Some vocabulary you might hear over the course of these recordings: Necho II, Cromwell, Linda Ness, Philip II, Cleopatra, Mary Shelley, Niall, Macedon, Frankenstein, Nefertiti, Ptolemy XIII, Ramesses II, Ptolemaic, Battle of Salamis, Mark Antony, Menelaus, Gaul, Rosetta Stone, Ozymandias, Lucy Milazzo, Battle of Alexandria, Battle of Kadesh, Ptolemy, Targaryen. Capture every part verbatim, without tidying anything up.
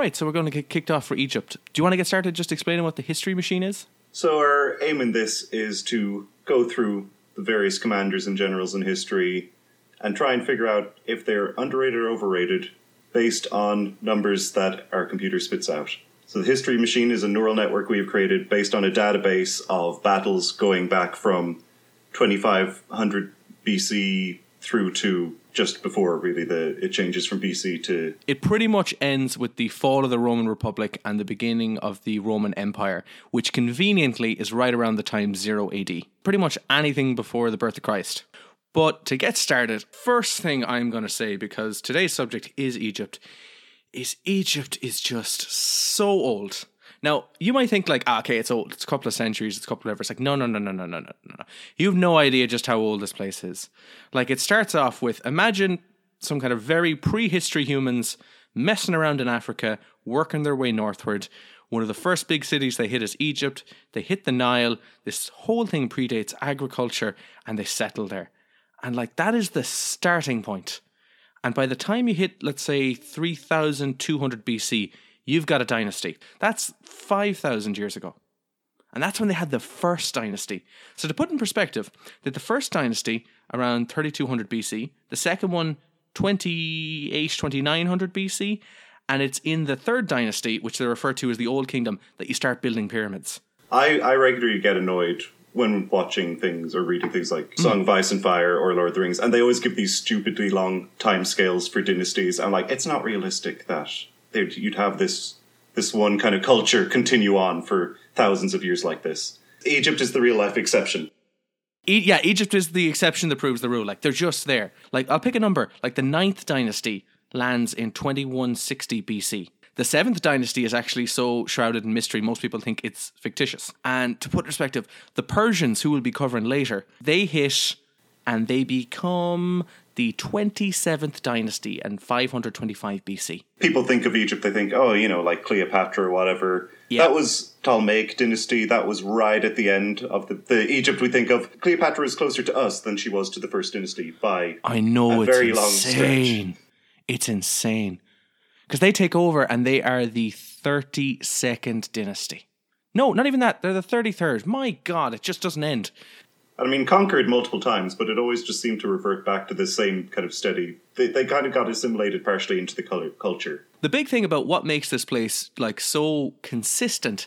right, so we're going to get kicked off for Egypt. Do you want to get started just explaining what the history machine is? So our aim in this is to go through the various commanders and generals in history and try and figure out if they're underrated or overrated based on numbers that our computer spits out. So the history machine is a neural network we have created based on a database of battles going back from twenty-five hundred B C through to just before, really, the it changes from B C to... It pretty much ends with the fall of the Roman Republic and the beginning of the Roman Empire, which conveniently is right around the time zero A D. Pretty much anything before the birth of Christ. But to get started, first thing I'm going to say, because today's subject is Egypt, is Egypt is just so old. Now, you might think like, ah, okay, it's old, it's a couple of centuries, it's a couple of ever. It's like, no, no, no, no, no, no, no, no. You have no idea just how old this place is. Like, it starts off with, imagine some kind of very prehistory humans messing around in Africa, working their way northward. One of the first big cities they hit is Egypt. They hit the Nile. This whole thing predates agriculture, and they settle there. And like, that is the starting point. And by the time you hit, let's say, thirty-two hundred B C, you've got a dynasty. That's five thousand years ago. And that's when they had the first dynasty. So to put in perspective, they had the first dynasty around thirty-two hundred B C, the second one twenty-eight, twenty-nine hundred B C, and it's in the third dynasty, which they refer to as the Old Kingdom, that you start building pyramids. I, I regularly get annoyed when watching things or reading things like Song of Ice and Fire or Lord of the Rings, and they always give these stupidly long timescales for dynasties. I'm like, it's not realistic that you'd have this this one kind of culture continue on for thousands of years like this. Egypt is the real-life exception. E- yeah, Egypt is the exception that proves the rule. Like, they're just there. Like, I'll pick a number. Like, the ninth dynasty lands in twenty-one sixty B C. The seventh dynasty is actually so shrouded in mystery, most people think it's fictitious. And to put in perspective, the Persians, who we'll be covering later, they hit and they become the twenty-seventh dynasty in five twenty-five B C. People think of Egypt, they think, oh, you know, like Cleopatra or whatever. Yeah. That was Ptolemaic dynasty. That was right at the end of the, the Egypt we think of. Cleopatra is closer to us than she was to the first dynasty by I know, a it's very insane. long stretch. It's insane. Because they take over and they are the thirty-second dynasty. No, not even that. They're the thirty-third. My God, it just doesn't end. I mean, conquered multiple times, but it always just seemed to revert back to the same kind of steady... They, they kind of got assimilated partially into the color, culture. The big thing about what makes this place like so consistent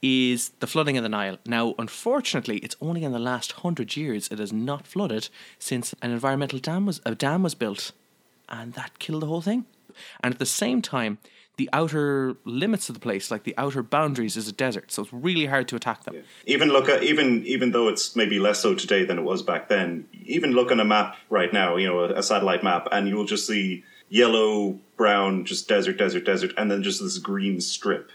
is the flooding of the Nile. Now, unfortunately, it's only in the last hundred years it has not flooded since an environmental dam was a dam was built. And that killed the whole thing. And at the same time, the outer limits of the place, like the outer boundaries, is a desert. So it's really hard to attack them. Yeah. Even look at, even even though it's maybe less so today than it was back then, even look on a map right now, you know, a, a satellite map, and you'll just see yellow, brown, just desert, desert, desert, and then just this green strip.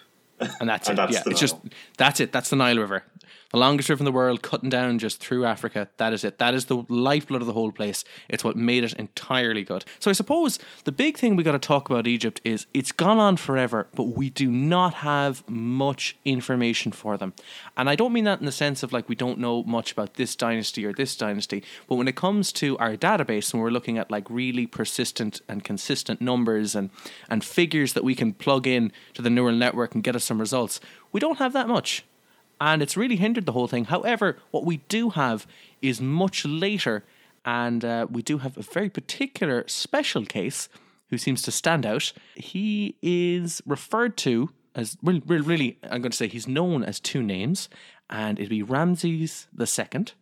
And that's and it. That's yeah, it's just that's it. That's the Nile River. The longest river in the world, cutting down just through Africa. That is it. That is the lifeblood of the whole place. It's what made it entirely good. So I suppose the big thing we got to talk about Egypt is it's gone on forever, but we do not have much information for them. And I don't mean that in the sense of like we don't know much about this dynasty or this dynasty, but when it comes to our database and we're looking at like really persistent and consistent numbers and, and figures that we can plug in to the neural network and get us some results, we don't have that much. And it's really hindered the whole thing. However, what we do have is much later. And uh, we do have a very particular special case who seems to stand out. He is referred to as, really, really I'm going to say he's known as two names. And it'd be Ramesses the Second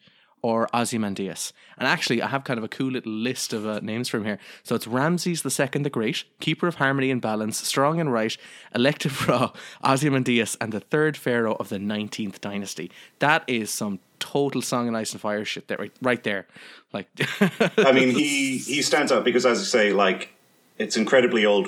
or Ozymandias. And actually, I have kind of a cool little list of uh, names from here. So it's Ramesses the Second the Great, Keeper of Harmony and Balance, Strong and Right, Elect of Ra, Ozymandias, and the third pharaoh of the nineteenth dynasty. That is some total Song of Ice and Fire shit there, right, right there. Like, I mean, he, he stands out because, as I say, like, it's incredibly old.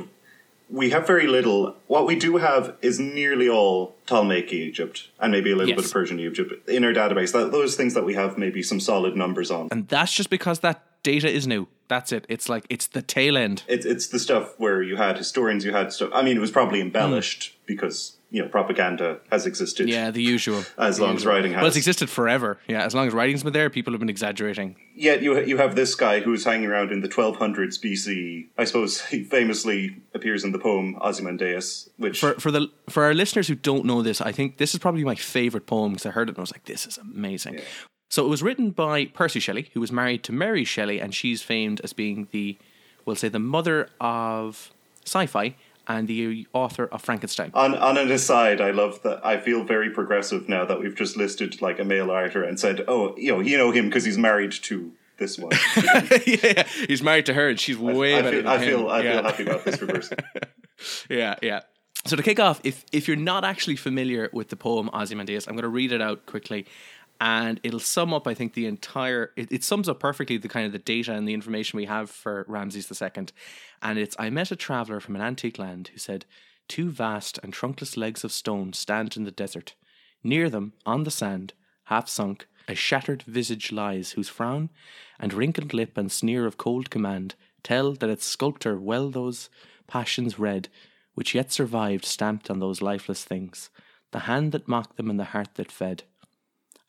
We have very little. What we do have is nearly all Ptolemaic Egypt and maybe a little yes. bit of Persian Egypt in our database. That, those things that we have maybe some solid numbers on. And that's just because that data is new. That's it. It's like, it's the tail end. It's, it's the stuff where you had historians, you had stuff. I mean, it was probably embellished mm. because you know, propaganda has existed. Yeah, the usual. As the long usual. as writing has. Well, it's existed forever. Yeah, as long as writing's been there, people have been exaggerating. Yet you you have this guy who's hanging around in the twelve hundreds B C. I suppose he famously appears in the poem Ozymandias, which... For, for, the, for our listeners who don't know this, I think this is probably my favourite poem because I heard it and I was like, this is amazing. Yeah. So it was written by Percy Shelley, who was married to Mary Shelley, and she's famed as being the, we'll say, the mother of sci-fi and the author of Frankenstein. On, on an aside, I love that. I feel very progressive now that we've just listed like a male writer and said, oh, you know, you know him because he's married to this one. Yeah, he's married to her, and she's way I, I better feel, than I him. Feel, I yeah. feel happy about this reversal. yeah, yeah. So to kick off, if if you're not actually familiar with the poem Ozymandias, I'm going to read it out quickly. And it'll sum up, I think, the entire... It, it sums up perfectly the kind of the data and the information we have for Ramesses the Second. And it's, I met a traveller from an antique land who said, two vast and trunkless legs of stone stand in the desert. Near them, on the sand, half sunk, a shattered visage lies, whose frown and wrinkled lip and sneer of cold command tell that its sculptor well those passions read, which yet survived stamped on those lifeless things, the hand that mocked them and the heart that fed.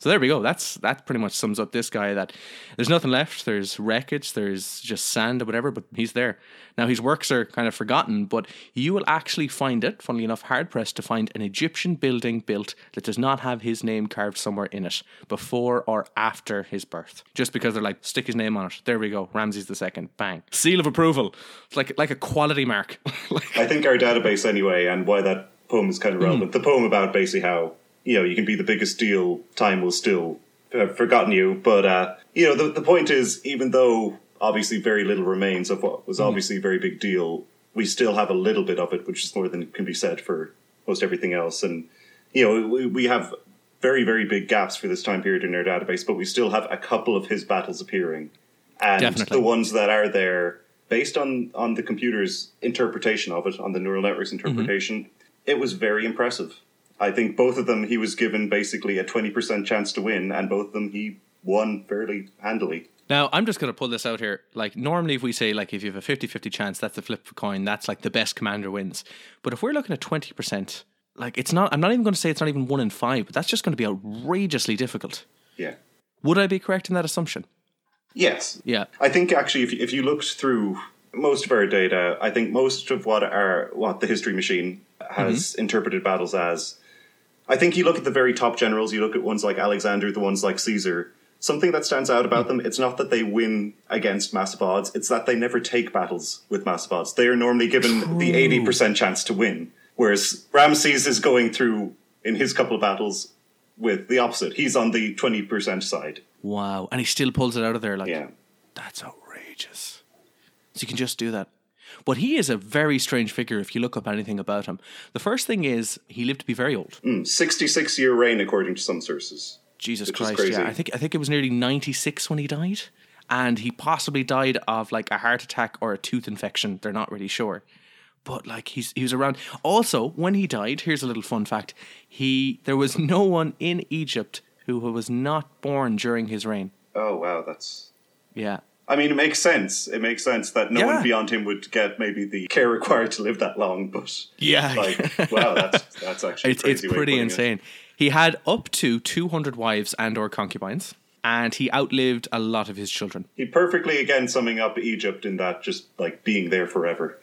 So there we go. That's that pretty much sums up this guy, that there's nothing left. There's wreckage. There's just sand or whatever, but he's there. Now, his works are kind of forgotten, but you will actually find it, funnily enough, hard-pressed to find an Egyptian building built that does not have his name carved somewhere in it before or after his birth. Just because they're like, stick his name on it. There we go. Ramesses the Second. Bang. Seal of approval. It's like, like a quality mark. Like, I think our database anyway, and why that poem is kind of relevant. Mm. The poem about basically how... You know, you can be the biggest deal, time will still have forgotten you. But, uh, you know, the, the point is, even though obviously very little remains of what was obviously a very big deal, we still have a little bit of it, which is more than can be said for most everything else. And, you know, we, we have very, very big gaps for this time period in our database, but we still have a couple of his battles appearing. And Definitely. the ones that are there, based on, on the computer's interpretation of it, on the neural network's interpretation, mm-hmm. it was very impressive. I think both of them he was given basically a twenty percent chance to win, and both of them he won fairly handily. Now, I'm just going to pull this out here. Like, normally if we say, like, if you have a fifty-fifty chance, that's a flip of a coin. That's, like, the best commander wins. But if we're looking at twenty percent, like, it's not... I'm not even going to say it's not even one in five, but that's just going to be outrageously difficult. Yeah. Would I be correct in that assumption? Yes. Yeah. I think, actually, if you, if you looked through... most of our data, I think most of what our what the history machine has mm-hmm. interpreted battles as, I think you look at the very top generals, you look at ones like Alexander, the ones like Caesar, something that stands out about mm-hmm. them, it's not that they win against massive odds, it's that they never take battles with massive odds. They are normally given True. the eighty percent chance to win, whereas Ramesses is going through, in his couple of battles, with the opposite. He's on the twenty percent side. Wow, and he still pulls it out of there like, yeah. that's outrageous. You can just do that. But he is a very strange figure if you look up anything about him. The first thing is he lived to be very old. Mm, sixty-six year reign, according to some sources. Jesus Christ, yeah. I think I think it was nearly ninety-six when he died. And he possibly died of like a heart attack or a tooth infection. They're not really sure. But like he's he was around. Also, when he died, here's a little fun fact. He there was no one in Egypt who was not born during his reign. Oh, wow. That's... Yeah. I mean, it makes sense. It makes sense that no yeah. one beyond him would get maybe the care required to live that long. But yeah, like, wow, that's that's actually it's, crazy it's pretty insane. It. He had up to two hundred wives and or concubines, and he outlived a lot of his children. He perfectly, again, summing up Egypt in that just like being there forever,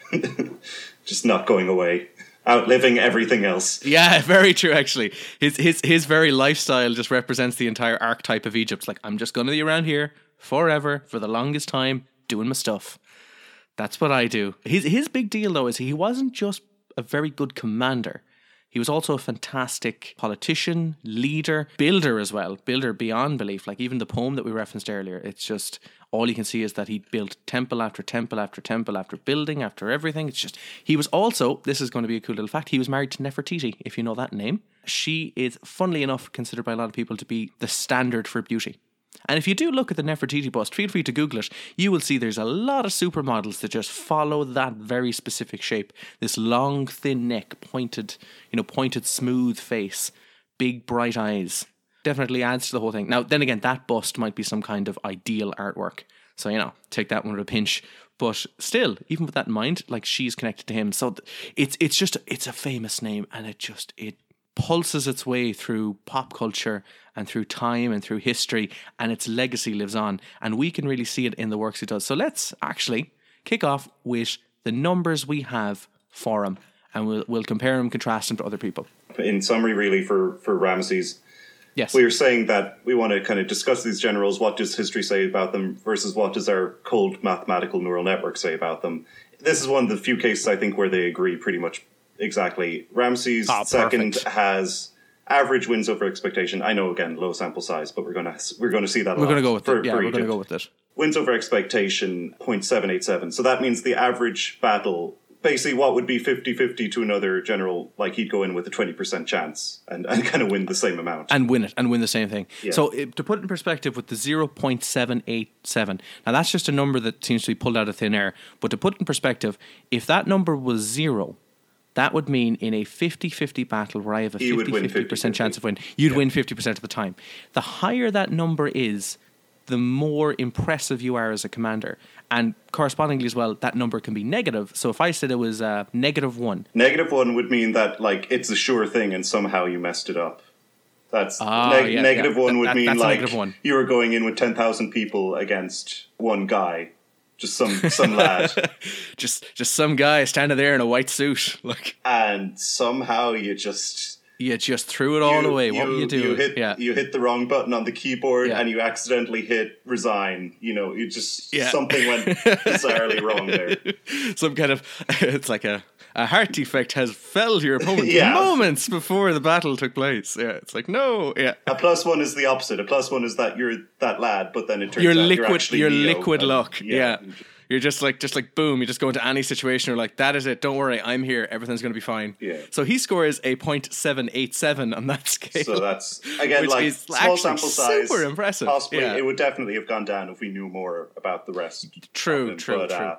just not going away. Outliving everything else. Yeah, very true, actually. His his his very lifestyle just represents the entire archetype of Egypt. Like, I'm just going to be around here forever, for the longest time, doing my stuff. That's what I do. His his big deal, though, is he wasn't just a very good commander. He was also a fantastic politician, leader, builder as well. Builder beyond belief. Like, even the poem that we referenced earlier, it's just, all you can see is that he built temple after temple after temple after building after everything. It's just, he was also, this is going to be a cool little fact, he was married to Nefertiti, if you know that name. She is, funnily enough, considered by a lot of people to be the standard for beauty. And if you do look at the Nefertiti bust, feel free to Google it, you will see there's a lot of supermodels that just follow that very specific shape. This long, thin neck, pointed, you know, pointed, smooth face, big, bright eyes. Definitely adds to the whole thing. Now, then again, that bust might be some kind of ideal artwork. So, you know, take that one with a pinch. But still, even with that in mind, like, she's connected to him. So th- it's it's just, it's a famous name, and it just, it pulses its way through pop culture and through time and through history, and its legacy lives on. And we can really see it in the works he does. So let's actually kick off with the numbers we have for him, and we'll, we'll compare him, contrast him to other people. In summary, really, for, for Ramesses, yes, we are saying that we want to kind of discuss these generals. What does history say about them versus what does our cold mathematical neural network say about them? This is one of the few cases, I think, where they agree pretty much exactly. Ramesses the Second oh, has average wins over expectation. I know, again, low sample size, but we're going to we're going to see that. We're going to go with for, it. Yeah, we're going to go with it. Wins over expectation zero point seven eight seven. So that means the average battle, basically what would be fifty-fifty to another general, like he'd go in with a twenty percent chance and, and kind of win the same amount. And win it, and win the same thing. Yeah. So to put it in perspective with the zero point seven eight seven, now that's just a number that seems to be pulled out of thin air, but to put it in perspective, if that number was zero, that would mean in a fifty-fifty battle where I have a fifty-fifty percent chance of win, you'd yeah. win fifty percent of the time. The higher that number is, the more impressive you are as a commander. And correspondingly as well, that number can be negative. So if I said it was uh, negative one. Negative one would mean that, like, it's a sure thing and somehow you messed it up. That's oh, neg- yeah, negative yeah. one would that, mean, like, you were going in with ten thousand people against one guy. Just some some lad. Just just some guy standing there in a white suit. Like, and somehow you just... You just threw it all you, away. You, what were you doing? You hit, yeah. you hit the wrong button on the keyboard yeah. and you accidentally hit resign. You know, you just, yeah. something went bizarrely wrong there. Some kind of, it's like a, a heart defect has felled your opponent yeah. moments before the battle took place. Yeah, it's like, no. Yeah. A plus one is the opposite. A plus one is that you're that lad, but then it turns you're out liquid, you're actually You're Neo, liquid um, luck. Yeah. yeah. You're just like, just like, boom, you just go into any situation, you're like, that is it, don't worry, I'm here, everything's going to be fine. Yeah. So he scores a zero point seven eight seven on that scale. So that's, again, like, small sample size. Super impressive. Possibly, yeah. it would definitely have gone down if we knew more about the rest. True, him, true, but, true. Uh,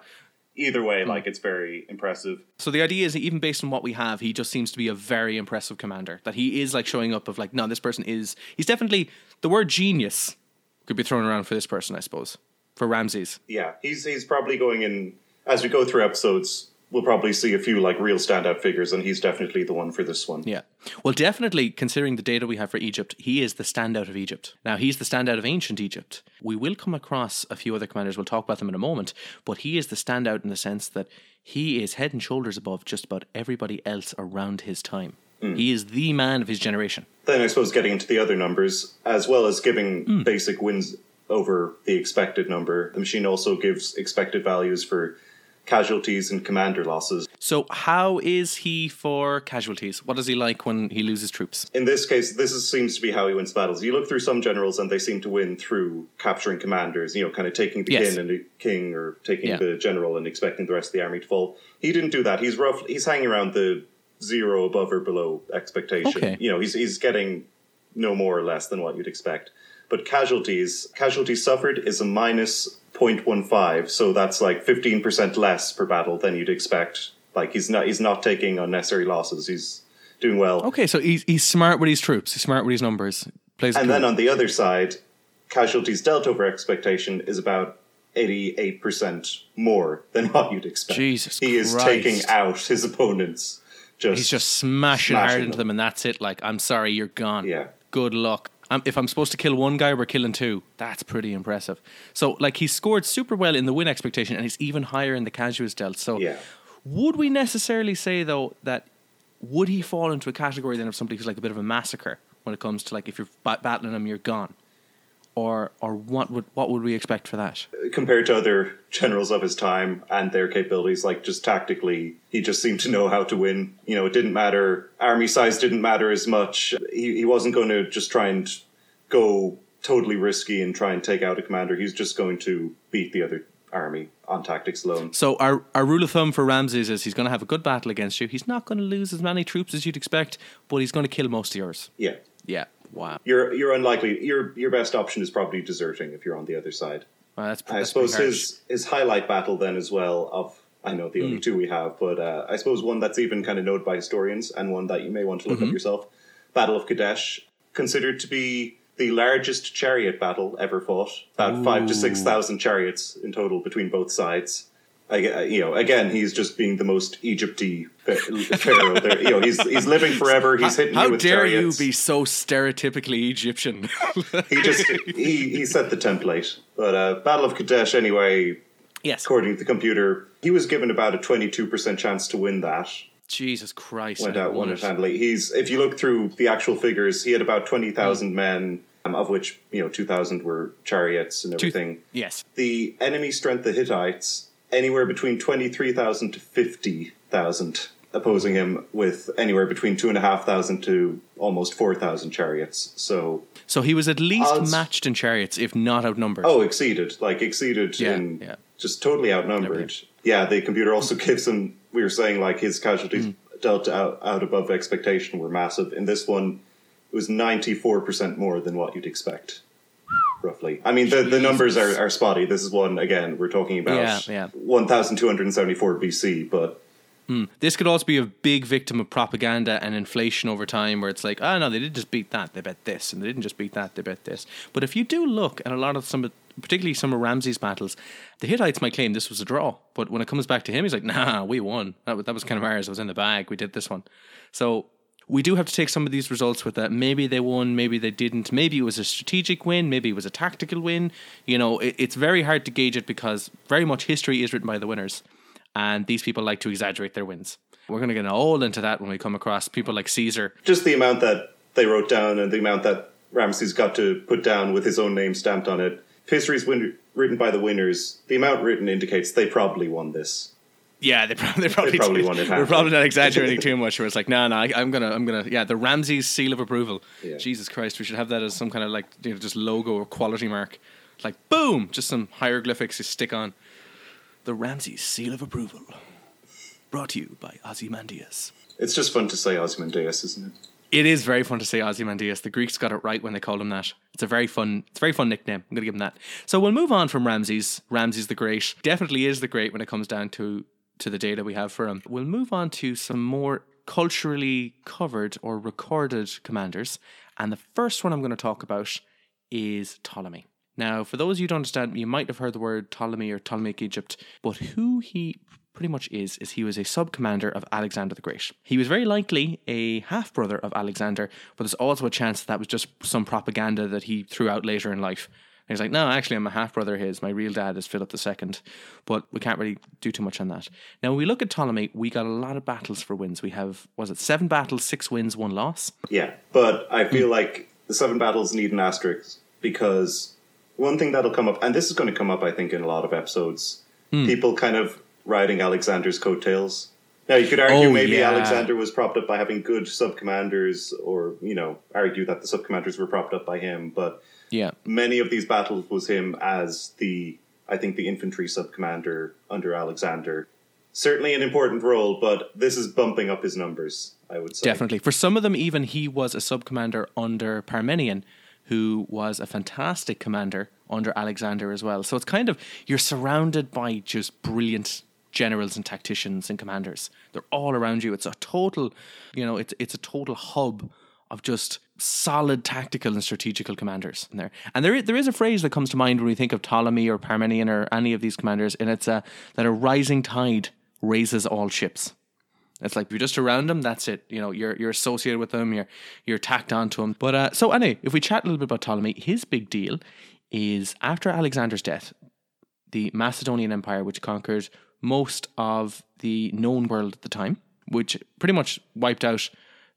either way, mm. like, it's very impressive. So the idea is that even based on what we have, he just seems to be a very impressive commander. That he is, like, showing up of, like, no, this person is, he's definitely, the word genius could be thrown around for this person, I suppose. For Ramesses. Yeah, he's he's probably going in, as we go through episodes, we'll probably see a few like real standout figures, and he's definitely the one for this one. Yeah. Well, definitely, considering the data we have for Egypt, he is the standout of Egypt. Now, he's the standout of ancient Egypt. We will come across a few other commanders, we'll talk about them in a moment, but he is the standout in the sense that he is head and shoulders above just about everybody else around his time. Mm. He is the man of his generation. Then I suppose getting into the other numbers, as well as giving mm. basic wins over the expected number. The machine also gives expected values for casualties and commander losses. So how is he for casualties? What is he like when he loses troops? In this case, this is, seems to be how he wins battles. You look through some generals and they seem to win through capturing commanders, you know, kind of taking the yes. king, and the king or taking yeah. the general and expecting the rest of the army to fall. He didn't do that. He's roughly, he's hanging around the zero above or below expectation. Okay. You know, he's he's getting no more or less than what you'd expect. But casualties, casualties suffered is a minus zero point one five, so that's like fifteen percent less per battle than you'd expect. Like, he's not he's not taking unnecessary losses. He's doing well. Okay, so he's, he's smart with his troops. He's smart with his numbers. Plays and then on the other side, casualties dealt over expectation is about eighty-eight percent more than what you'd expect. Jesus He Christ. is taking out his opponents. Just he's just smashing, smashing hard into them. them, and that's it. Like, I'm sorry, you're gone. Yeah. Good luck. Um, if I'm supposed to kill one guy, we're killing two. That's pretty impressive. So, like, he scored super well in the win expectation, and he's even higher in the casualties dealt. So, yeah. would we necessarily say, though, that would he fall into a category then of somebody who's like a bit of a massacre when it comes to, like, if you're bat- battling him, you're gone? Or or what would what would we expect for that? Compared to other generals of his time and their capabilities, like, just tactically, he just seemed to know how to win. You know, it didn't matter. Army size didn't matter as much. He, he wasn't going to just try and go totally risky and try and take out a commander. He's just going to beat the other army on tactics alone. So our, our rule of thumb for Ramesses is he's going to have a good battle against you. He's not going to lose as many troops as you'd expect, but he's going to kill most of yours. Yeah. Yeah, Wow. You're you're unlikely. Your your best option is probably deserting if you're on the other side. Wow, that's, that's I suppose his his highlight battle then as well of I know the mm. only two we have, but uh, I suppose one that's even kind of known by historians and one that you may want to look mm-hmm. up yourself. Battle of Kadesh, considered to be the largest chariot battle ever fought, about Ooh. five to six thousand chariots in total between both sides. I, you know, again, he's just being the most Egypty pharaoh. There. You know, he's he's living forever. He's hitting how, you with chariots. How dare you be so stereotypically Egyptian? he just he, he set the template. But uh, Battle of Kadesh, anyway. Yes. According to the computer, he was given about a twenty-two percent chance to win that. Jesus Christ! Went out, won it handily. He's if you look through the actual figures, he had about twenty thousand mm. men. Of which, you know, two thousand were chariots and everything. Two, yes. The enemy strength, the Hittites, anywhere between twenty-three thousand to fifty thousand opposing him with anywhere between two thousand five hundred to almost four thousand chariots. So so he was at least odds, matched in chariots, if not outnumbered. Oh, exceeded. Like, exceeded yeah, in yeah. just totally outnumbered. Yeah, the computer also gives him, we were saying, like, his casualties mm. dealt out, out above expectation were massive. In this one, it was ninety-four percent more than what you'd expect, roughly. I mean, the, the numbers are, are spotty. This is one, again, we're talking about yeah, yeah. one thousand two hundred seventy-four B C, but... Mm. This could also be a big victim of propaganda and inflation over time, where it's like, oh, no, they didn't just beat that, they bet this, and they didn't just beat that, they bet this. But if you do look at a lot of some... particularly some of Ramesses' battles, the Hittites might claim this was a draw, but when it comes back to him, he's like, nah, we won. That was, that was kind of ours. It was in the bag. We did this one. So... we do have to take some of these results with that. Maybe they won, maybe they didn't. Maybe it was a strategic win, maybe it was a tactical win. You know, it, it's very hard to gauge it because very much history is written by the winners. And these people like to exaggerate their wins. We're going to get all into that when we come across people like Caesar. Just the amount that they wrote down and the amount that Ramesses got to put down with his own name stamped on it. If history is win- written by the winners, the amount written indicates they probably won this. Yeah, they probably, they probably, they probably won it. We're probably not exaggerating too much. Where it's like, no, no, I, I'm gonna, I'm gonna, yeah, the Ramesses seal of approval. Yeah. Jesus Christ, we should have that as some kind of like, you know, just logo or quality mark, like boom, just some hieroglyphics you stick on. The Ramesses seal of approval, brought to you by Ozymandias. It's just fun to say Ozymandias, isn't it? It is very fun to say Ozymandias. The Greeks got it right when they called him that. It's a very fun, it's a very fun nickname. I'm gonna give him that. So we'll move on from Ramesses. Ramesses the Great definitely is the Great when it comes down to. to the data we have for him. We'll move on to some more culturally covered or recorded commanders. And the first one I'm going to talk about is Ptolemy. Now, for those you don't understand, you might have heard the word Ptolemy or Ptolemaic Egypt, but who he pretty much is, is he was a sub-commander of Alexander the Great. He was very likely a half-brother of Alexander, but there's also a chance that, that was just some propaganda that he threw out later in life. And he's like, no, actually, I'm a half-brother of his. My real dad is Philip the Second. But we can't really do too much on that. Now, when we look at Ptolemy, we got a lot of battles for wins. We have, was it seven battles, six wins, one loss? Yeah, but I feel mm. like the seven battles need an asterisk because one thing that'll come up, and this is going to come up, I think, in a lot of episodes, mm. people kind of riding Alexander's coattails. Now, you could argue oh, maybe yeah. Alexander was propped up by having good sub-commanders or, you know, argue that the sub-commanders were propped up by him, but... yeah, many of these battles was him as the, I think, the infantry sub-commander under Alexander. Certainly an important role, but this is bumping up his numbers, I would say. Definitely. For some of them, even he was a sub-commander under Parmenion, who was a fantastic commander under Alexander as well. So it's kind of, you're surrounded by just brilliant generals and tacticians and commanders. They're all around you. It's a total, you know, it's it's a total hub of just solid tactical and strategical commanders in there. And there is, there is a phrase that comes to mind when we think of Ptolemy or Parmenion or any of these commanders, and it's uh, that a rising tide raises all ships. It's like, if you're just around them, that's it. You know, you're you're associated with them, you're you're tacked onto them. But uh, so anyway, if we chat a little bit about Ptolemy, his big deal is after Alexander's death, the Macedonian Empire, which conquered most of the known world at the time, which pretty much wiped out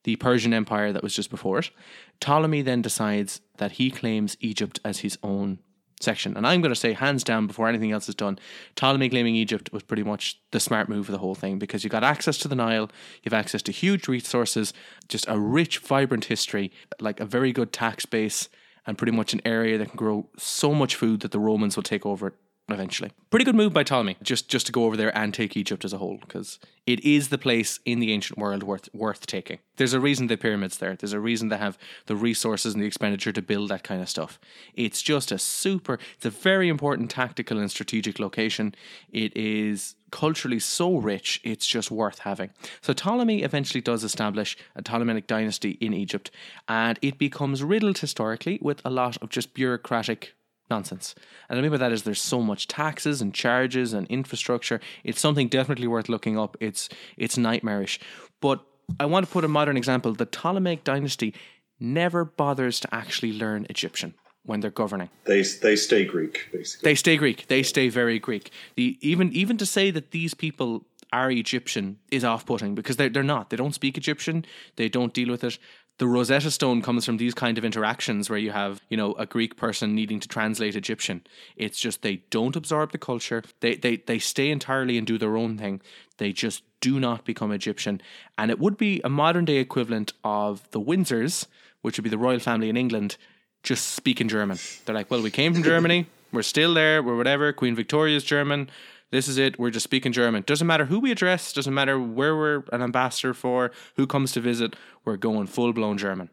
the Persian Empire that was just before it. Ptolemy then decides that he claims Egypt as his own section. And I'm going to say, hands down, before anything else is done, Ptolemy claiming Egypt was pretty much the smart move of the whole thing, because you got access to the Nile, you've access to huge resources, just a rich, vibrant history, like a very good tax base, and pretty much an area that can grow so much food that the Romans will take over eventually. Pretty good move by Ptolemy, just just to go over there and take Egypt as a whole, because it is the place in the ancient world worth worth taking. There's a reason the pyramids there. There's a reason they have the resources and the expenditure to build that kind of stuff. It's just a super, it's a very important tactical and strategic location. It is culturally so rich, it's just worth having. So Ptolemy eventually does establish a Ptolemaic dynasty in Egypt, and it becomes riddled historically with a lot of just bureaucratic nonsense. And I mean by that is there's so much taxes and charges and infrastructure. It's something definitely worth looking up. It's it's nightmarish. But I want to put a modern example. The Ptolemaic dynasty never bothers to actually learn Egyptian when they're governing. They they stay Greek, basically. They stay Greek. They stay very Greek. The even even to say that these people are Egyptian is off-putting, because they're, they're not. They don't speak Egyptian. They don't deal with it. The Rosetta Stone comes from these kind of interactions where you have, you know, a Greek person needing to translate Egyptian. It's just they don't absorb the culture. They they they stay entirely and do their own thing. They just do not become Egyptian. And it would be a modern day equivalent of the Windsors, which would be the royal family in England, just speaking German. They're like, well, we came from Germany. We're still there. We're whatever. Queen Victoria's German. This is it. We're just speaking German. Doesn't matter who we address. Doesn't matter where we're an ambassador for, who comes to visit. We're going full-blown German.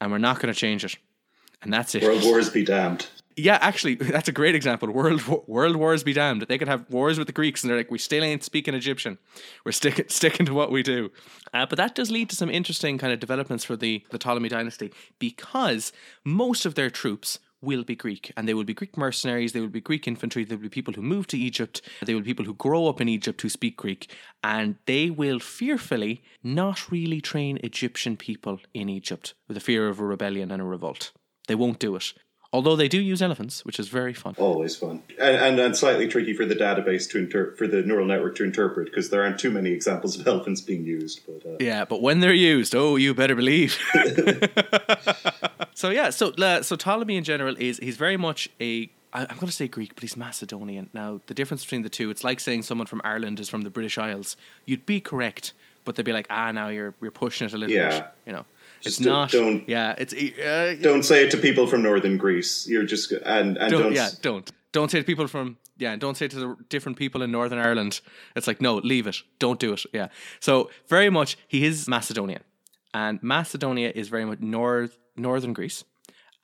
And we're not going to change it. And that's it. World wars be damned. Yeah, actually, that's a great example. World world wars be damned. They could have wars with the Greeks and they're like, we still ain't speaking Egyptian. We're stick, sticking to what we do. Uh, but that does lead to some interesting kind of developments for the, the Ptolemy dynasty, because most of their troops will be Greek, and they will be Greek mercenaries, they will be Greek infantry, they will be people who move to Egypt, they will be people who grow up in Egypt who speak Greek, and they will fearfully not really train Egyptian people in Egypt with the fear of a rebellion and a revolt. They won't do it. Although they do use elephants, which is very fun. Always fun. And and, and slightly tricky for the database to interpret, for the neural network to interpret, because there aren't too many examples of elephants being used. But, uh... yeah, but when they're used, oh, you better believe. So yeah, so uh, so Ptolemy in general is, he's very much a, I'm going to say Greek, but he's Macedonian. Now, the difference between the two, it's like saying someone from Ireland is from the British Isles. You'd be correct, but they'd be like, ah, now you're you're pushing it a little yeah. bit, you know. Just it's not. Don't, yeah, it's. Uh, don't say it to people from northern Greece. You're just and and don't, don't. Yeah, don't don't say it to people from yeah. Don't say it to the different people in Northern Ireland. It's like, no, leave it. Don't do it. Yeah. So very much he is Macedonian, and Macedonia is very much north northern Greece,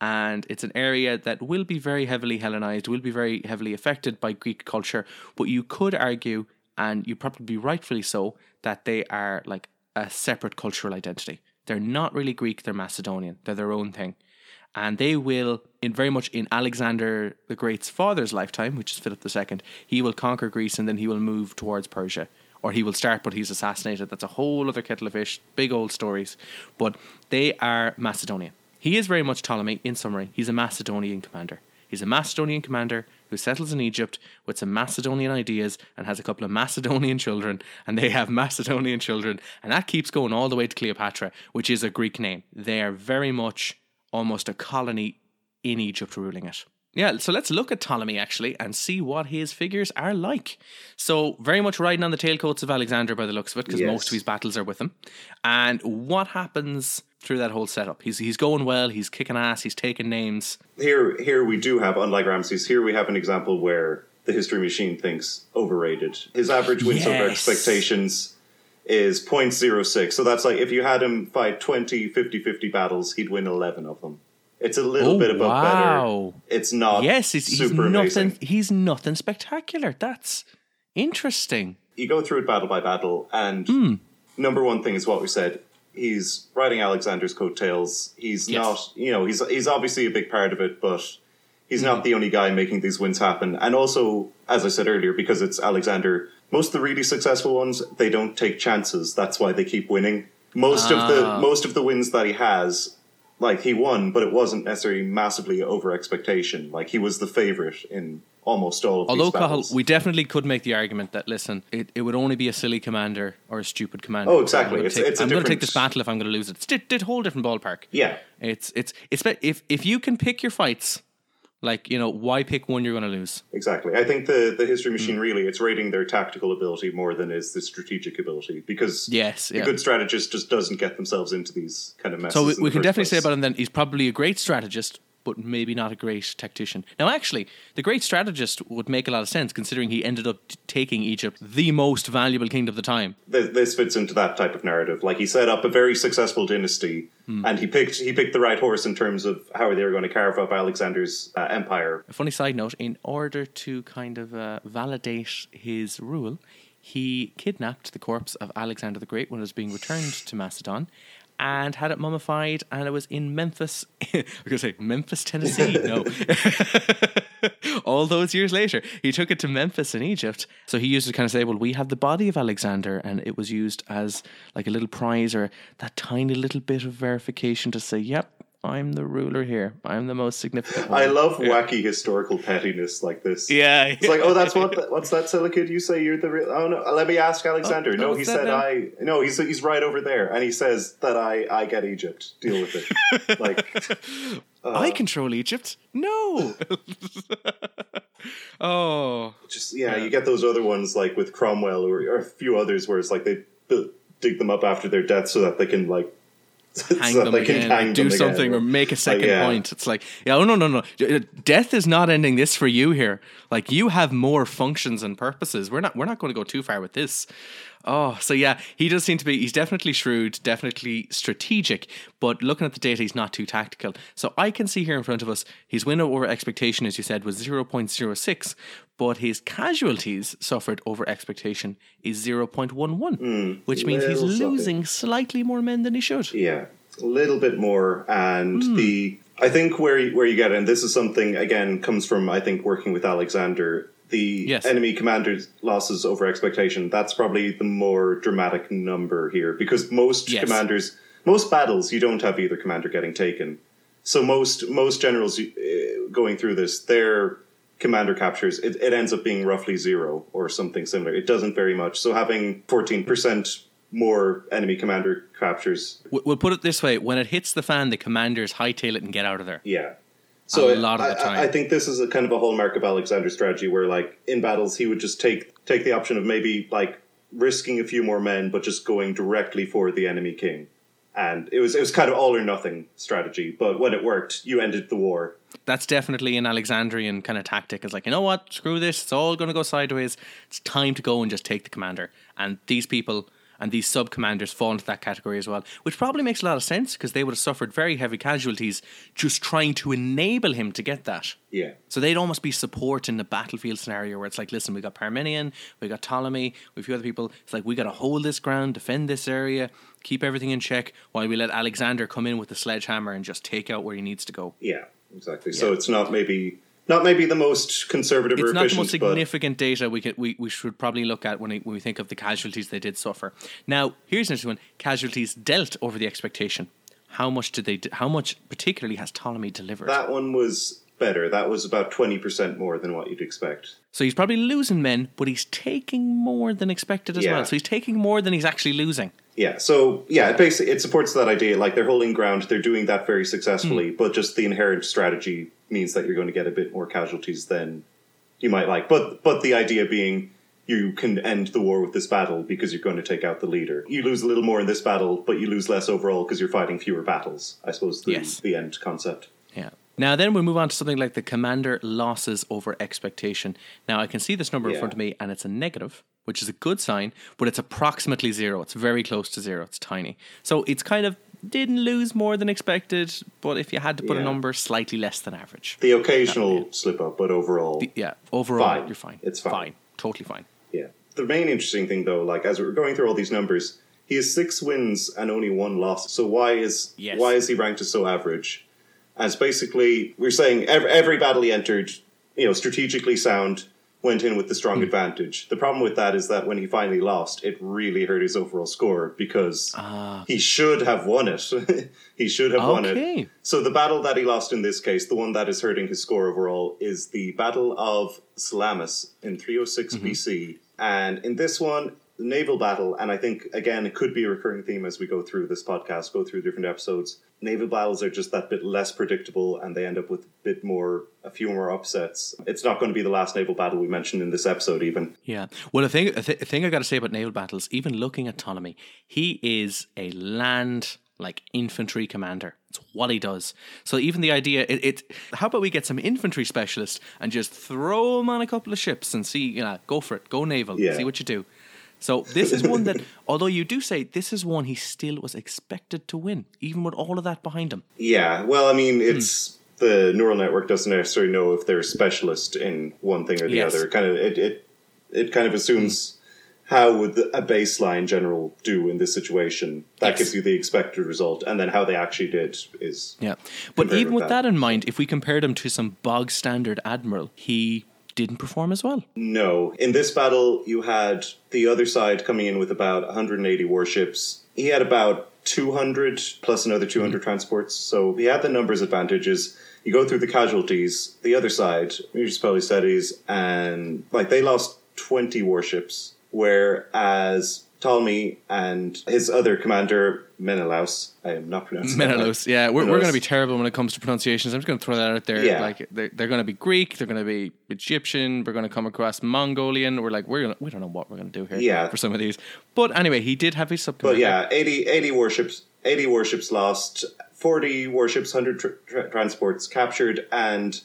and it's an area that will be very heavily Hellenized, will be very heavily affected by Greek culture. But you could argue, and you probably be rightfully so, that they are like a separate cultural identity. They're not really Greek, they're Macedonian. They're their own thing. And they will, in very much in Alexander the Great's father's lifetime, which is Philip the Second, he will conquer Greece and then he will move towards Persia. Or he will start, but he's assassinated. That's a whole other kettle of fish, big old stories. But they are Macedonian. He is very much Ptolemy, in summary. He's a Macedonian commander. He's a Macedonian commander who settles in Egypt with some Macedonian ideas and has a couple of Macedonian children, and they have Macedonian children, and that keeps going all the way to Cleopatra, which is a Greek name. They are very much almost a colony in Egypt ruling it. Yeah, so let's look at Ptolemy actually and see what his figures are like. So very much riding on the tailcoats of Alexander by the looks of it, because yes. most of his battles are with him. And what happens through that whole setup? He's he's going well, he's kicking ass, he's taking names. Here here we do have, unlike Ramesses, here we have an example where the history machine thinks overrated. His average wins yes. over expectations is zero point zero six. So that's like if you had him fight twenty fifty-fifty battles, he'd win eleven of them. It's a little oh, bit above wow. better. It's not yes, it's, super he's nothing, amazing. He's nothing spectacular. That's interesting. You go through it battle by battle, and mm. number one thing is what we said. He's riding Alexander's coattails. He's yes. not, you know, he's he's obviously a big part of it, but he's mm. not the only guy making these wins happen. And also, as I said earlier, because it's Alexander, most of the really successful ones, they don't take chances. That's why they keep winning. Most ah. of the most of the wins that he has, like, he won, but it wasn't necessarily massively over expectation. Like, he was the favourite in almost all of Although, these battles. Although, we definitely could make the argument that, listen, it, it would only be a silly commander or a stupid commander. Oh, exactly. I'm it's, take, it's a I'm different... going to take this battle if I'm going to lose it. It's a d- d- whole different ballpark. Yeah. It's, it's, it's, if, if you can pick your fights, like, you know, why pick one you're going to lose? Exactly. I think the, the history machine, mm. really, it's rating their tactical ability more than is the strategic ability, because yes, yeah. a good strategist just doesn't get themselves into these kind of messes. So we, we can definitely place. say about him then, he's probably a great strategist, but maybe not a great tactician. Now, actually, the great strategist would make a lot of sense, considering he ended up t- taking Egypt, the most valuable kingdom of the time. This, this fits into that type of narrative. Like, he set up a very successful dynasty, mm. and he picked he picked the right horse in terms of how they were going to carve up Alexander's uh, empire. A funny side note, in order to kind of uh, validate his rule, he kidnapped the corpse of Alexander the Great when it was being returned to Macedon, and had it mummified, and it was in Memphis. I was going to say Memphis, Tennessee. No. All those years later, he took it to Memphis in Egypt. So he used it to kind of say, well, we have the body of Alexander, and it was used as like a little prize, or that tiny little bit of verification to say, yep, I'm the ruler here. I'm the most significant one. I love here. Wacky historical pettiness like this. Yeah. It's like, oh, that's what, what's that, Silicate? You say you're the real... Oh, no, let me ask Alexander. Oh, no, he said now. I... No, he's he's right over there. And he says that I, I get Egypt. Deal with it. Like... Uh, I control Egypt. No. Oh. Just, yeah, yeah, you get those other ones, like, with Cromwell, or, or a few others where it's like they dig them up after their death so that they can, like, hang so them again, hang do them something, again. Or make a second uh, yeah. point. It's like, yeah, oh, no, no, no. Death is not ending this for you here. Like, you have more functions and purposes. We're not, we're not going to go too far with this. Oh, so yeah, he does seem to be, he's definitely shrewd, definitely strategic, but looking at the data, he's not too tactical. So I can see here in front of us, his win over expectation, as you said, was zero point zero six, but his casualties suffered over expectation is zero point one one, mm, which means he's losing slightly more men than he should. Yeah, a little bit more. And mm. the, I think where you, where you get it, and this is something, again, comes from, I think, working with Alexander, the yes. enemy commander's losses over expectation, that's probably the more dramatic number here, because most yes. commanders, most battles, you don't have either commander getting taken. So most most generals uh, going through this, their commander captures, it, it ends up being roughly zero or something similar. It doesn't vary much. So having fourteen percent more enemy commander captures. We'll put it this way, when it hits the fan, the commanders hightail it and get out of there. Yeah. So a lot of the time. I, I think this is a kind of a hallmark of Alexander's strategy, where like in battles he would just take take the option of maybe like risking a few more men, but just going directly for the enemy king. And it was it was kind of all or nothing strategy. But when it worked, you ended the war. That's definitely an Alexandrian kind of tactic. It's like, you know what, screw this. It's all going to go sideways. It's time to go and just take the commander. And these people... and these sub-commanders fall into that category as well, which probably makes a lot of sense, because they would have suffered very heavy casualties just trying to enable him to get that. Yeah. So they'd almost be support in the battlefield scenario, where it's like, listen, we got Parmenion, we got Ptolemy, we few other people. It's like, we got to hold this ground, defend this area, keep everything in check, while we let Alexander come in with the sledgehammer and just take out where he needs to go. Yeah, exactly. Yeah. So it's not maybe... Not maybe the most conservative or efficient, but... It's not the most significant data we, could, we we should probably look at when we, when we think of the casualties they did suffer. Now, here's an interesting one. Casualties dealt over the expectation. How much did they... How much particularly has Ptolemy delivered? That one was better. That was about twenty percent more than what you'd expect. So he's probably losing men, but he's taking more than expected as yeah. well. So he's taking more than he's actually losing. Yeah, so, yeah, it basically it supports that idea. Like, they're holding ground, they're doing that very successfully, mm. but just the inherent strategy means that you're going to get a bit more casualties than you might like. But but the idea being, you can end the war with this battle because you're going to take out the leader. You lose a little more in this battle, but you lose less overall because you're fighting fewer battles, I suppose, the, yes. the end concept. Yeah. Now then we move on to something like the commander losses over expectation. Now I can see this number yeah. in front of me, and it's a negative, which is a good sign, but it's approximately zero. It's very close to zero. It's tiny. So it's kind of didn't lose more than expected, but if you had to put yeah. a number, slightly less than average. The occasional slip up, but overall. The, yeah, overall, fine. You're fine. It's fine. Fine. Totally fine. Yeah. The main interesting thing, though, like as we're going through all these numbers, he has six wins and only one loss. So why is yes. why is he ranked as so average? As basically, we're saying every, every battle he entered, you know, strategically sound, went in with the strong mm. advantage. The problem with that is that when he finally lost, it really hurt his overall score, because uh. he should have won it. He should have okay. won it. So the battle that he lost in this case, the one that is hurting his score overall, is the Battle of Salamis in three oh six mm-hmm. B C. And in this one, naval battle, and I think, again, it could be a recurring theme as we go through this podcast, go through different episodes. Naval battles are just that bit less predictable, and they end up with a bit more, a few more upsets. It's not going to be the last naval battle we mentioned in this episode, even. Yeah. Well, the thing, the thing I got to say about naval battles, even looking at Ptolemy, he is a land... like infantry commander. It's what he does. So even the idea, it, it how about we get some infantry specialists and just throw them on a couple of ships and see, you know, go for it, go naval, yeah. see what you do. So this is one that, although you do say this is one he still was expected to win, even with all of that behind him. Yeah, well, I mean, it's hmm. the neural network doesn't necessarily know if they're a specialist in one thing or the yes. other. It kind of it it, it kind of assumes hmm. how would the, a baseline general do in this situation. That yes. gives you the expected result, and then how they actually did is yeah. But even with that. that in mind, if we compare them to some bog standard admiral, he didn't perform as well. No. In this battle, you had the other side coming in with about one hundred eighty warships. He had about two hundred plus another two hundred mm-hmm. transports. So he had the numbers advantages. You go through the casualties. The other side, Municipalities, and like they lost twenty warships, whereas Ptolemy and his other commander, Menelaus, I am not pronouncing Menelaus, that right. yeah. We're, Menelaus. We're going to be terrible when it comes to pronunciations. I'm just going to throw that out there. Yeah. Like They're, they're going to be Greek, they're going to be Egyptian, we're going to come across Mongolian. We're like, we're gonna, we don't know what we're going to do here yeah. for some of these. But anyway, he did have his subcommander. But yeah, eighty, eighty warships eighty warships lost, forty warships, one hundred tra- tra- transports captured, and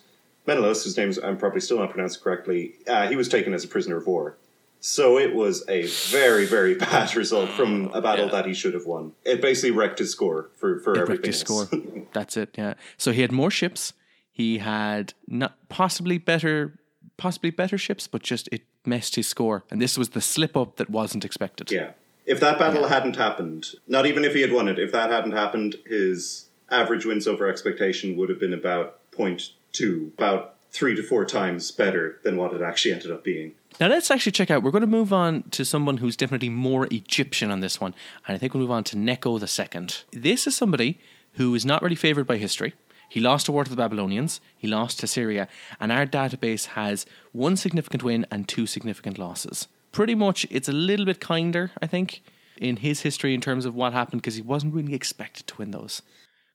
Menelaus, whose name I'm probably still not pronouncing correctly, uh, he was taken as a prisoner of war. So it was a very, very bad result from a battle yeah. that he should have won. It basically wrecked his score for, for it everything. Wrecked his score. That's it, yeah. So he had more ships. He had not possibly better possibly better ships, but just it messed his score. And this was the slip-up that wasn't expected. Yeah. If that battle yeah. hadn't happened, not even if he had won it, if that hadn't happened, his average wins over expectation would have been about zero point two, about three to four times better than what it actually ended up being. Now let's actually check out, we're going to move on to someone who's definitely more Egyptian on this one, and I think we'll move on to Necho the Second. This is somebody who is not really favoured by history. He lost a war to the Babylonians, he lost to Syria, and our database has one significant win and two significant losses. Pretty much, it's a little bit kinder, I think, in his history in terms of what happened, because he wasn't really expected to win those.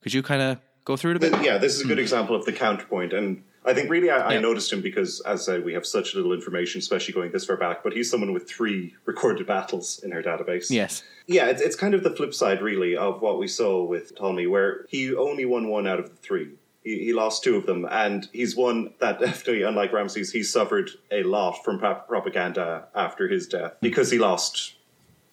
Could you kind of go through it a bit? Yeah, this is a good mm. example of the counterpoint, and I think really I, yeah. I noticed him because, as I say, we have such little information, especially going this far back, but he's someone with three recorded battles in our database. Yes. Yeah, it's, it's kind of the flip side, really, of what we saw with Ptolemy, where he only won one out of the three. He, he lost two of them, and he's one that definitely, unlike Ramesses, he suffered a lot from propaganda after his death because he lost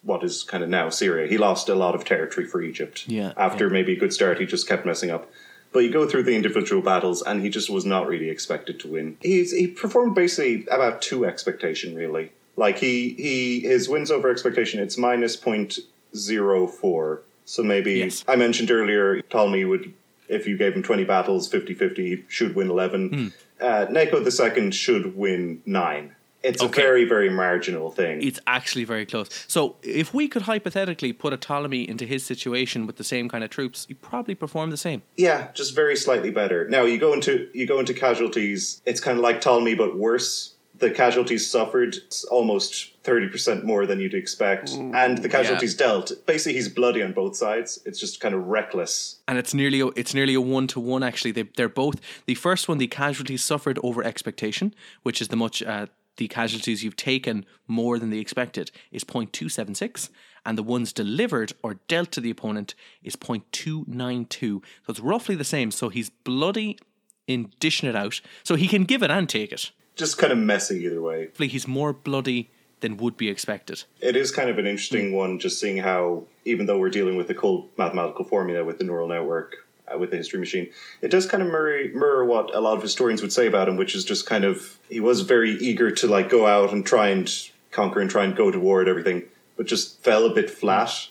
what is kind of now Syria. He lost a lot of territory for Egypt. Yeah. After yeah. maybe a good start, he just kept messing up. But you go through the individual battles, and he just was not really expected to win. He's, he performed basically about two expectation, really. Like, he, he his wins over expectation, it's minus zero point zero four. So maybe, yes. I mentioned earlier, Ptolemy would, if you gave him twenty battles, fifty-fifty, he should win eleven. Mm. Uh, Necho the Second should win nine. It's okay. a very, very marginal thing. It's actually very close. So if we could hypothetically put a Ptolemy into his situation with the same kind of troops, he'd probably perform the same. Yeah, just very slightly better. Now, you go into you go into casualties, it's kind of like Ptolemy, but worse. The casualties suffered almost thirty percent more than you'd expect. Ooh, and the casualties yeah. dealt. Basically, he's bloody on both sides. It's just kind of reckless. And it's nearly a, it's nearly a one-to-one, actually. They, they're both... The first one, the casualties suffered over expectation, which is the much... Uh, the casualties you've taken more than the expected is zero point two seven six, and the ones delivered or dealt to the opponent is zero point two nine two. So it's roughly the same. So he's bloody in dishing it out. So he can give it and take it. Just kind of messy either way. He's more bloody than would be expected. It is kind of an interesting mm. one, just seeing how, even though we're dealing with a cold mathematical formula with the neural network, with the history machine, it does kind of mirror, mirror what a lot of historians would say about him, which is just kind of, he was very eager to like go out and try and conquer and try and go to war and everything, but just fell a bit flat.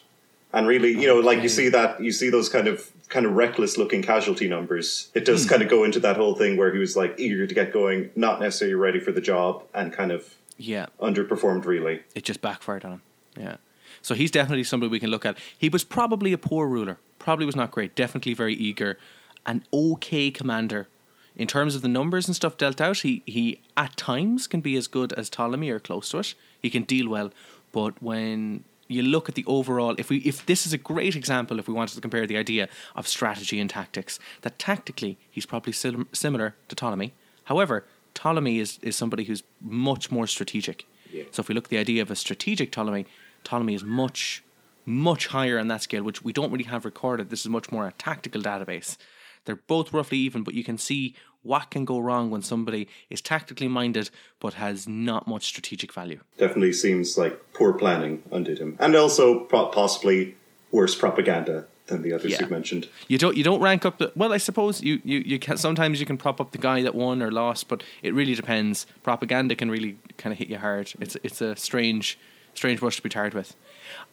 And really, you know, like you see that, you see those kind of kind of reckless looking casualty numbers. It does mm. kind of go into that whole thing where he was like eager to get going, not necessarily ready for the job, and kind of yeah underperformed really. It just backfired on him. Yeah. So he's definitely somebody we can look at. He was probably a poor ruler. Probably was not great. Definitely very eager. An okay commander. In terms of the numbers and stuff dealt out, he, he at times can be as good as Ptolemy or close to it. He can deal well. But when you look at the overall, if we if this is a great example, if we wanted to compare the idea of strategy and tactics, that tactically he's probably sim- similar to Ptolemy. However, Ptolemy is, is somebody who's much more strategic. Yeah. So if we look at the idea of a strategic Ptolemy, Ptolemy is much much higher on that scale, which we don't really have recorded. This is much more a tactical database. They're both roughly even, but you can see what can go wrong when somebody is tactically minded but has not much strategic value. Definitely seems like poor planning undid him. And also possibly worse propaganda than the others yeah. you've mentioned. You don't you don't rank up the... Well, I suppose you, you, you can, sometimes you can prop up the guy that won or lost, but it really depends. Propaganda can really kind of hit you hard. It's, it's a strange, strange brush to be tired with.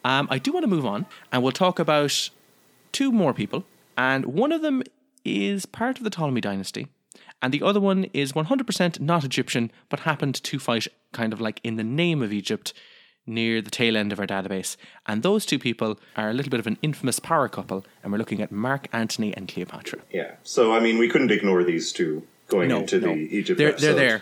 Um, I do want to move on, and we'll talk about two more people. And one of them is part of the Ptolemy dynasty, and the other one is one hundred percent not Egyptian, but happened to fight kind of like in the name of Egypt near the tail end of our database. And those two people are a little bit of an infamous power couple, and we're looking at Mark Antony and Cleopatra. Yeah, so I mean, we couldn't ignore these two going no, into no. the Egypt they're, episode. They're there.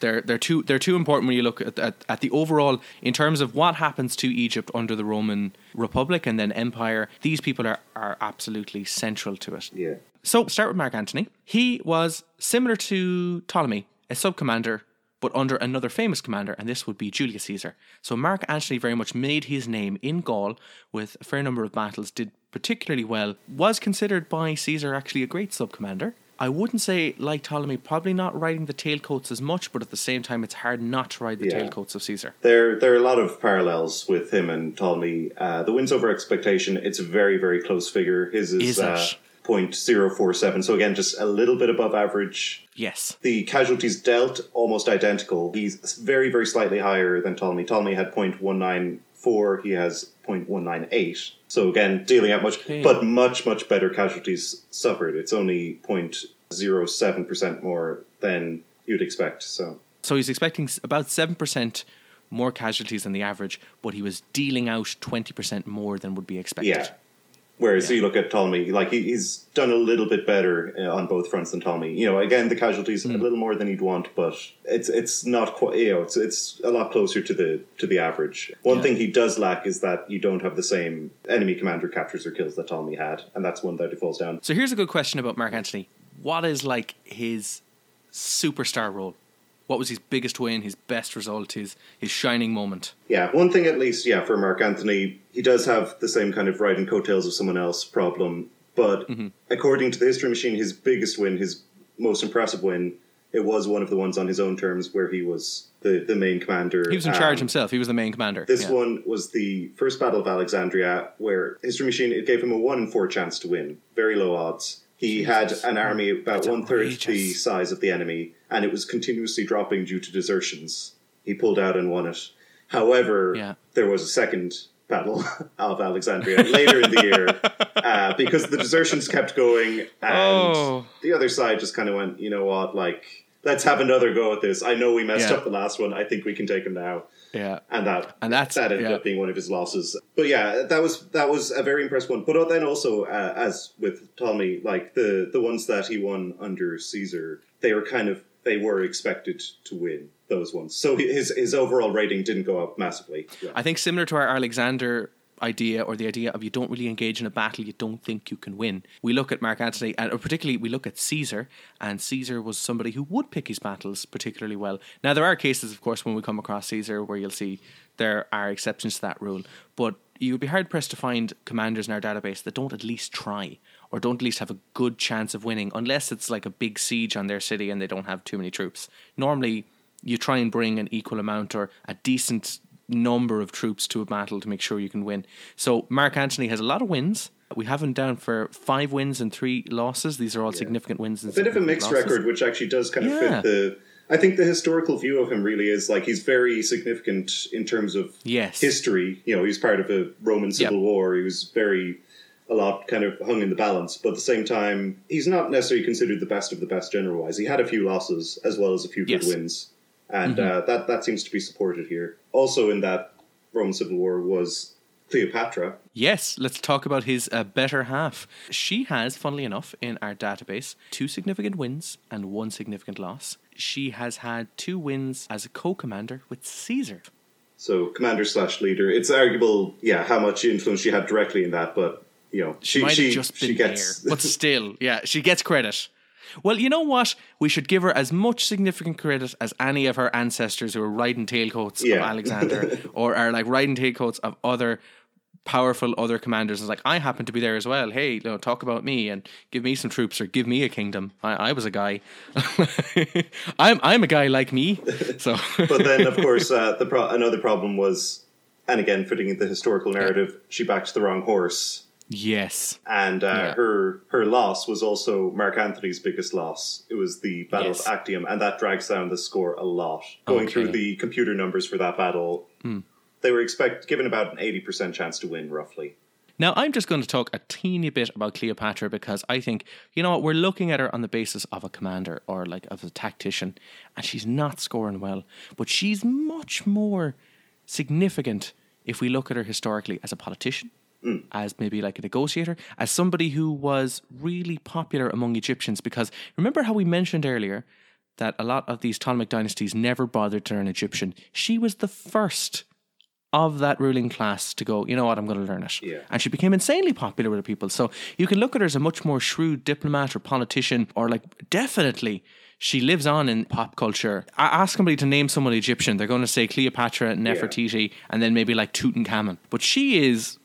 They're, they're, too, they're too important when you look at, at, at the overall, in terms of what happens to Egypt under the Roman Republic and then Empire. These people are, are absolutely central to it. Yeah. So, start with Mark Antony. He was, similar to Ptolemy, a sub-commander, but under another famous commander, and this would be Julius Caesar. So, Mark Antony very much made his name in Gaul with a fair number of battles, did particularly well, was considered by Caesar actually a great sub-commander. I wouldn't say, like Ptolemy, probably not riding the tailcoats as much, but at the same time, it's hard not to ride the yeah. tailcoats of Caesar. There, there are a lot of parallels with him and Ptolemy. Uh, the wins over expectation, it's a very, very close figure. His is... is uh, zero point zero four seven, so again, just a little bit above average. Yes. The casualties dealt, almost identical. He's very, very slightly higher than Ptolemy. Ptolemy had zero point one nine four, he has zero point one nine eight. So again, dealing out much, okay. but much, much better casualties suffered. It's only zero point zero seven percent more than you'd expect. So, so he's expecting about seven percent more casualties than the average, but he was dealing out twenty percent more than would be expected. Yeah. Whereas yeah. you look at Ptolemy, like he, he's done a little bit better uh, on both fronts than Ptolemy. You know, again, the casualties mm. a little more than he'd want, but it's it's not quite. You know, it's it's a lot closer to the to the average. One yeah. thing he does lack is that you don't have the same enemy commander captures or kills that Ptolemy had, and that's one that he falls down. So here's a good question about Mark Antony: what is like his superstar role? What was his biggest win, his best result, his his shining moment? Yeah, one thing at least, yeah, for Mark Antony, he does have the same kind of riding coattails of someone else problem. But mm-hmm. according to the History Machine, his biggest win, his most impressive win, it was one of the ones on his own terms where he was the, the main commander. He was in um, charge himself. He was the main commander. This yeah. one was the first Battle of Alexandria, where History Machine, it gave him a one in four chance to win. Very low odds. He Jesus. had an army about one-third the size of the enemy, and it was continuously dropping due to desertions. He pulled out and won it. However, yeah. there was a second battle of Alexandria later in the year, uh, because the desertions kept going, and oh. the other side just kind of went, you know what, like, let's have another go at this. I know we messed yeah. up the last one. I think we can take him now. Yeah, and that and that's, that ended yeah. up being one of his losses. But yeah, that was that was a very impressive one. But then also, uh, as with Ptolemy, like the, the ones that he won under Caesar, they were kind of they were expected to win those ones. So his his overall rating didn't go up massively. Yeah. I think similar to our Alexander idea, or the idea of you don't really engage in a battle you don't think you can win. We look at Mark Antony, and or particularly we look at Caesar, and Caesar was somebody who would pick his battles particularly well. Now there are cases, of course, when we come across Caesar where you'll see there are exceptions to that rule, but you'd be hard pressed to find commanders in our database that don't at least try, or don't at least have a good chance of winning, unless it's like a big siege on their city and they don't have too many troops. Normally you try and bring an equal amount or a decent number of troops to a battle to make sure you can win. So Mark Antony has a lot of wins. We have him down for five wins and three losses. These are all yeah. significant wins and a bit of a mixed losses. record, which actually does kind of yeah. fit the I think the historical view of him really is like he's very significant in terms of yes. history. You know, he was part of a Roman civil yep. war. He was very a lot kind of hung in the balance, but at the same time he's not necessarily considered the best of the best general wise. He had a few losses as well as a few yes. good wins. And mm-hmm. uh, that, that seems to be supported here. Also in that Roman Civil War was Cleopatra. Yes, let's talk about his uh, better half. She has, funnily enough, in our database, two significant wins and one significant loss. She has had two wins as a co-commander with Caesar. So commander slash leader. It's arguable, yeah, how much influence she had directly in that, but, you know, she, she might she, have just she been gets... there. But still, yeah, she gets credit. Well, you know what? We should give her as much significant credit as any of her ancestors who are riding tailcoats yeah. of Alexander or are like riding tailcoats of other powerful other commanders. It's like, I happen to be there as well. Hey, you know, talk about me and give me some troops or give me a kingdom. I, I was a guy. I'm I'm a guy like me. So, but then of course uh, the pro- another problem was, and again fitting into the historical narrative, yeah. she backed the wrong horse. Yes, and uh, yeah. her her loss was also Mark Antony's biggest loss. It was the Battle yes. of Actium, and that drags down the score a lot. Going okay. through the computer numbers for that battle. Hmm. They were expect given about an eighty percent chance to win, roughly. Now, I'm just going to talk a teeny bit about Cleopatra because I think, you know what, we're looking at her on the basis of a commander or like of a tactician, and she's not scoring well, but she's much more significant if we look at her historically as a politician, mm. as maybe like a negotiator, as somebody who was really popular among Egyptians because remember how we mentioned earlier that a lot of these Ptolemaic dynasties never bothered to learn Egyptian. She was the first of that ruling class to go, you know what, I'm going to learn it. Yeah. And she became insanely popular with the people. So you can look at her as a much more shrewd diplomat or politician, or like definitely she lives on in pop culture. I ask somebody to name someone Egyptian, they're going to say Cleopatra, Nefertiti, yeah. and then maybe like Tutankhamun. But she is,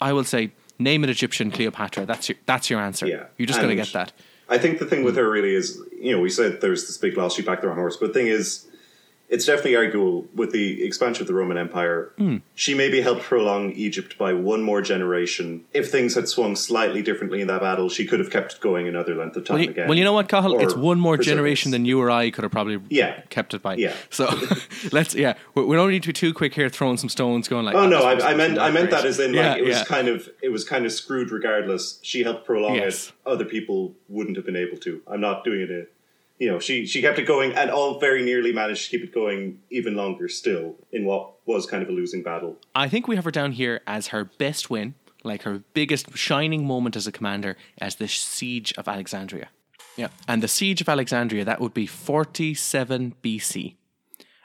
I will say, name an Egyptian Cleopatra. That's your, that's your answer. Yeah. You're just and going to get that. I think the thing with her really is, you know, we said there's this big loss, she backed the wrong horse. But the thing is, it's definitely arguable with the expansion of the Roman Empire. Mm. She maybe helped prolong Egypt by one more generation. If things had swung slightly differently in that battle, she could have kept going another length of time well, you, again. Well, you know what, Cathal? It's one more generation than you or I could have probably yeah. kept it by. Yeah. So let's, yeah, we don't need to be too quick here throwing some stones going like, oh, oh no, I, I meant I meant that as in like, yeah, it was yeah. kind of, it was kind of screwed regardless. She helped prolong yes. it. Other people wouldn't have been able to. I'm not doing it in, you know, she, she kept it going and all very nearly managed to keep it going even longer still in what was kind of a losing battle. I think we have her down here as her best win, like her biggest shining moment as a commander, as the Siege of Alexandria. Yeah. And the Siege of Alexandria, that would be forty-seven B C.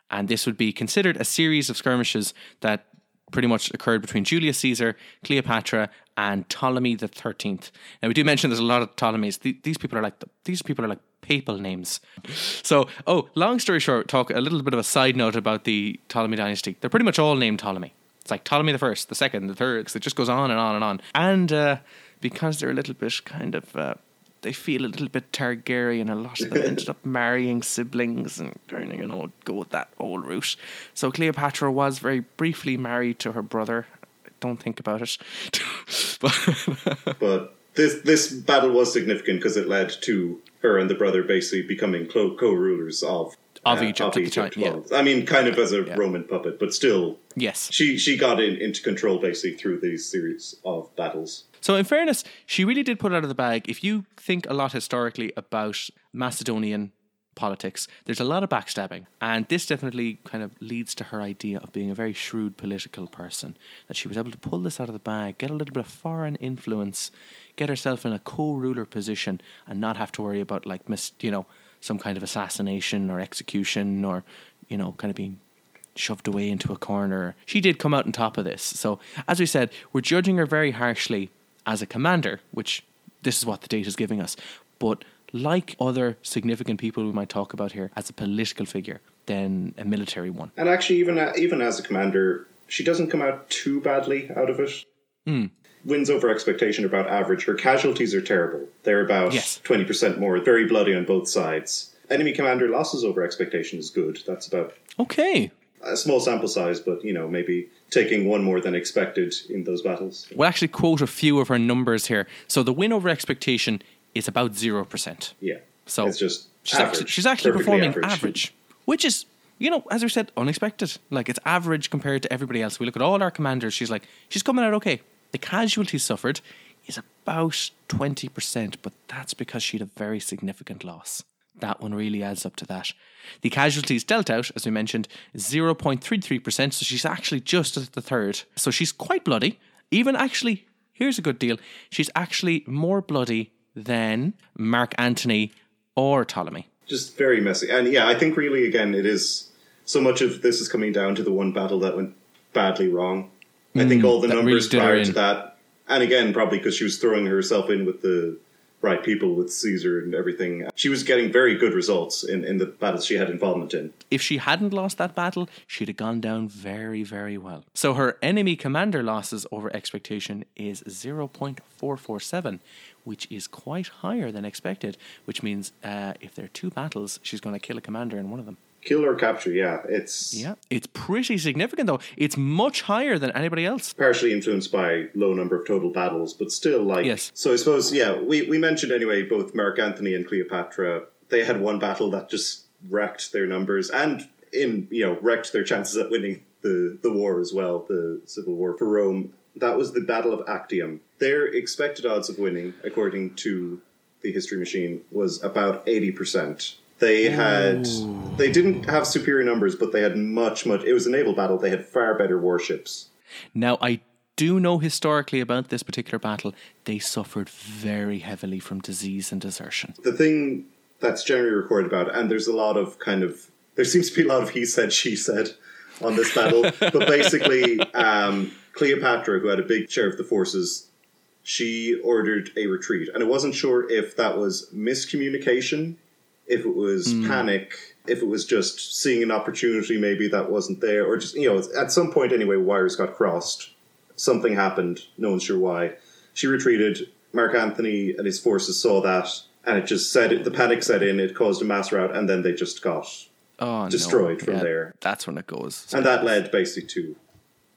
And this would be considered a series of skirmishes that pretty much occurred between Julius Caesar, Cleopatra, and Ptolemy the Thirteenth. Now we do mention there's a lot of Ptolemies. Th- these people are like the, these people are like papal names. So, oh, long story short, talk a little bit of a side note about the Ptolemy dynasty. They're pretty much all named Ptolemy. It's like Ptolemy the First, the Second, the Third. It just goes on and on and on. And uh, because they're a little bit kind of, uh, they feel a little bit Targaryen. A lot of them ended up marrying siblings and you know go with that old route. So Cleopatra was very briefly married to her brother. Don't think about it. but, but this this battle was significant because it led to her and the brother basically becoming co- co-rulers of of uh, Egypt. Of at Egypt. The time, yeah. I mean, kind of as a yeah. Roman puppet, but still. Yes. She she got in, into control basically through these series of battles. So in fairness, she really did put it out of the bag. If you think a lot historically about Macedonian politics, there's a lot of backstabbing, and this definitely kind of leads to her idea of being a very shrewd political person, that she was able to pull this out of the bag, get a little bit of foreign influence, get herself in a co-ruler position and not have to worry about like mis- you know some kind of assassination or execution or you know kind of being shoved away into a corner. She did come out on top of this. So as we said, we're judging her very harshly as a commander, which this is what the data is giving us, but like other significant people we might talk about here, as a political figure than a military one. And actually, even uh, even as a commander, she doesn't come out too badly out of it. Mm. Wins over expectation, about average. Her casualties are terrible. They're about yes. twenty percent more, very bloody on both sides. Enemy commander losses over expectation is good. That's about... Okay. A small sample size, but, you know, maybe taking one more than expected in those battles. We'll actually quote a few of her numbers here. So the win over expectation... it's about zero percent. Yeah. So it's just she's average, actually, she's actually performing average. average, which is, you know, as we said, unexpected. Like, it's average compared to everybody else. We look at all our commanders. She's like, she's coming out okay. The casualties suffered is about twenty percent, but that's because she had a very significant loss. That one really adds up to that. The casualties dealt out, as we mentioned, zero point three three percent. So she's actually just at the third. So she's quite bloody. Even actually, here's a good deal. She's actually more bloody than Mark Antony or Ptolemy. Just very messy. And yeah, I think really, again, it is so much of this is coming down to the one battle that went badly wrong. Mm, I think all the numbers really prior to that, and again, probably because she was throwing herself in with the right people with Caesar and everything. She was getting very good results in, in the battles she had involvement in. If she hadn't lost that battle, she'd have gone down very, very well. So her enemy commander losses over expectation is zero point four four seven, which is quite higher than expected, which means uh, if there are two battles, she's going to kill a commander in one of them. Kill or capture, yeah. It's yeah, it's pretty significant, though. It's much higher than anybody else. Partially influenced by low number of total battles, but still, like... Yes. So I suppose, yeah, we, we mentioned anyway, both Mark Antony and Cleopatra, they had one battle that just wrecked their numbers and, in you know, wrecked their chances at winning the, the war as well, the civil war for Rome. That was the Battle of Actium. Their expected odds of winning, according to the History Machine, was about eighty percent. They had, Ooh. they didn't have superior numbers, but they had much, much, it was a naval battle. They had far better warships. Now, I do know historically about this particular battle, they suffered very heavily from disease and desertion. The thing that's generally recorded about, and there's a lot of kind of, there seems to be a lot of he said, she said on this battle, but basically um, Cleopatra, who had a big share of the forces, she ordered a retreat. And I wasn't sure if that was miscommunication, if it was mm. panic, if it was just seeing an opportunity maybe that wasn't there, or just, you know, at some point anyway, wires got crossed. Something happened. No one's sure why. She retreated. Mark Antony and his forces saw that, and it just set it, the panic set in, it caused a mass rout, and then they just got oh, destroyed no. from yeah, there. That's when it goes. So and that led basically to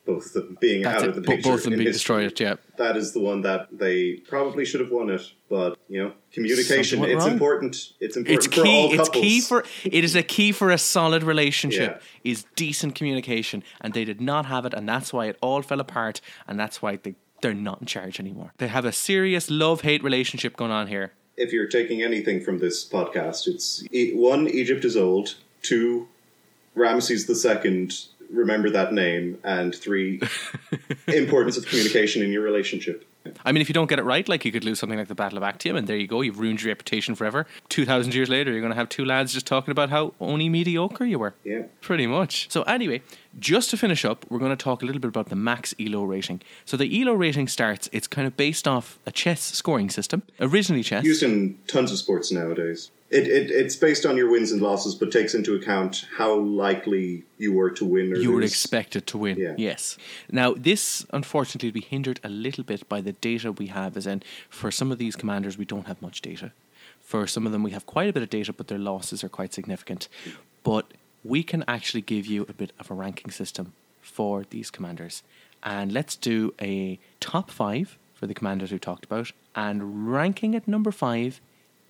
both of them being that's out it. of the picture. Both of them being history. destroyed, yeah. That is the one that they probably should have won it, but, you know, communication, Somewhat it's wrong. important. It's important it's for key, all couples. It's key for, it is a key for a solid relationship, yeah. is decent communication, and they did not have it, and that's why it all fell apart, and that's why they, they're not in charge anymore. They have a serious love-hate relationship going on here. If you're taking anything from this podcast, it's, one, Egypt is old, two, Ramesses the Second... remember that name, and three, importance of communication in your relationship. I mean, if you don't get it right, like, you could lose something like the Battle of Actium, and there you go, you've ruined your reputation forever. two thousand years later, you're going to have two lads just talking about how only mediocre you were. Yeah. Pretty much. So anyway, just to finish up, we're going to talk a little bit about the max E L O rating. So the E L O rating starts, it's kind of based off a chess scoring system, originally chess. Used in tons of sports nowadays. It, it it's based on your wins and losses, but takes into account how likely you were to win. Or you were lose. expected to win, yeah. yes. Now, this, unfortunately, will be hindered a little bit by the data we have, as in, for some of these commanders, we don't have much data. For some of them, we have quite a bit of data, but their losses are quite significant. But we can actually give you a bit of a ranking system for these commanders. And let's do a top five for the commanders we talked about. And ranking at number five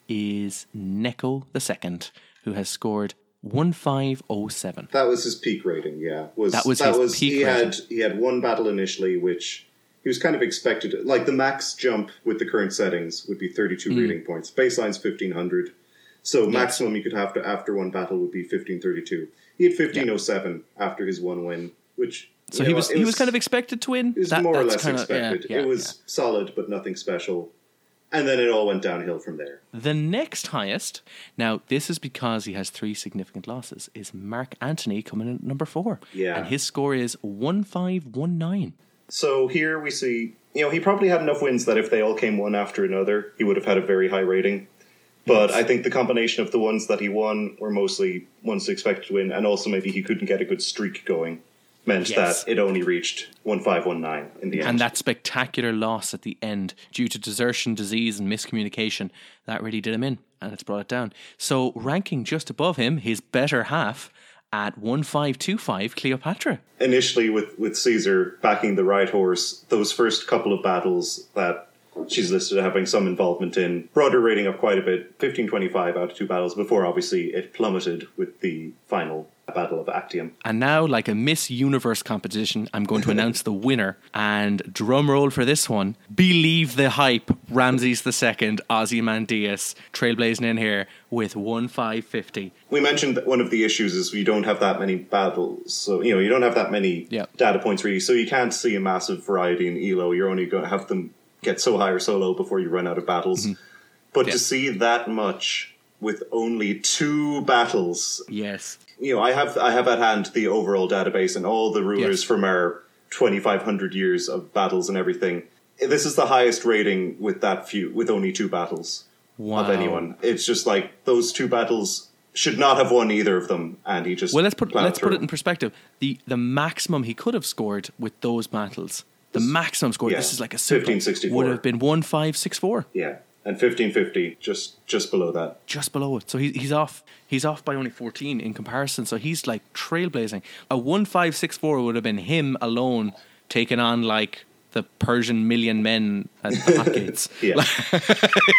is Necho the Second, who has scored one five oh seven. That was his peak rating, yeah. Was, that was that his was, peak he rating. Had, he had one battle initially, which he was kind of expected. Like, the max jump with the current settings would be thirty-two mm. rating points. Baseline's fifteen hundred. So maximum yeah. you could have to, after one battle would be fifteen thirty-two. He had fifteen oh seven yeah. after his one win, which... So he know, was, was he was kind of expected to win? It was that, more or less kinda, expected. Yeah, yeah, it was yeah. solid, but nothing special. And then it all went downhill from there. The next highest, now this is because he has three significant losses, is Mark Antony coming in at number four. Yeah. And his score is one five one nine. So here we see, you know, he probably had enough wins that if they all came one after another, he would have had a very high rating. But yes. I think the combination of the ones that he won were mostly ones expected to win, and also maybe he couldn't get a good streak going. Meant yes. that it only reached one five one nine in the end. And that spectacular loss at the end, due to desertion, disease and miscommunication, that really did him in, and it's brought it down. So ranking just above him, his better half, at one five two five, Cleopatra. Initially with, with Caesar backing the right horse, those first couple of battles that she's listed having some involvement in brought her rating up quite a bit, fifteen twenty-five out of two battles, before obviously it plummeted with the final Battle of Actium. And now, like a Miss Universe competition, I'm going to announce the winner. And drum roll for this one. Believe the hype. Ramesses the Second, Ozymandias, trailblazing in here with one five fifty. We mentioned that one of the issues is we don't have that many battles. So, you know, you don't have that many yep. data points really. So you can't see a massive variety in E L O. You're only going to have them get so high or so low before you run out of battles. Mm. But yep. to see that much with only two battles. Yes. You know, I have I have at hand the overall database and all the rulers yes. from our twenty-five hundred years of battles and everything. This is the highest rating with that few, with only two battles wow. of anyone. It's just like those two battles should not have won either of them, and he just well. Let's put let's through. put it in perspective. the The maximum he could have scored with those battles, the this, maximum score. Yeah, this is like a simple, fifteen sixty-four would have been one five six four. Yeah, and fifteen fifty, just just below that, just below it. So he, he's off. He's off by only fourteen in comparison. So he's like trailblazing. A one five six four would have been him alone taking on like the Persian million men at the Hotgates. yeah.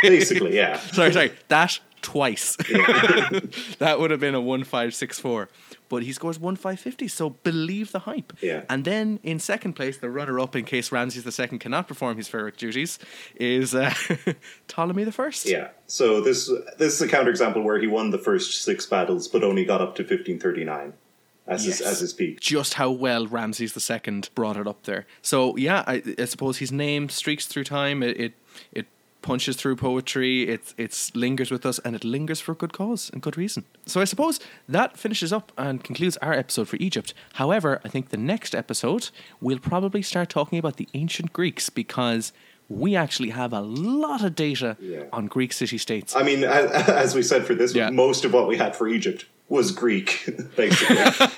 Basically, yeah. Sorry, sorry. That twice. Yeah. That would have been a one five six four. But he scores one five fifty, so believe the hype. Yeah. And then in second place, the runner-up in case Ramesses the Second cannot perform his pharaohic duties, is uh, Ptolemy the First. Yeah. So this this is a counterexample where he won the first six battles, but only got up to fifteen thirty-nine. As, yes. his, as his peak. Just how well Ramesses the Second brought it up there. So yeah, I, I suppose his name streaks through time. It it, it punches through poetry. It it's lingers with us, and it lingers for good cause and good reason. So I suppose that finishes up and concludes our episode for Egypt. However, I think the next episode we'll probably start talking about the ancient Greeks, because we actually have a lot of data yeah. on Greek city-states. I mean, as, as we said for this, yeah. most of what we had for Egypt was Greek, basically.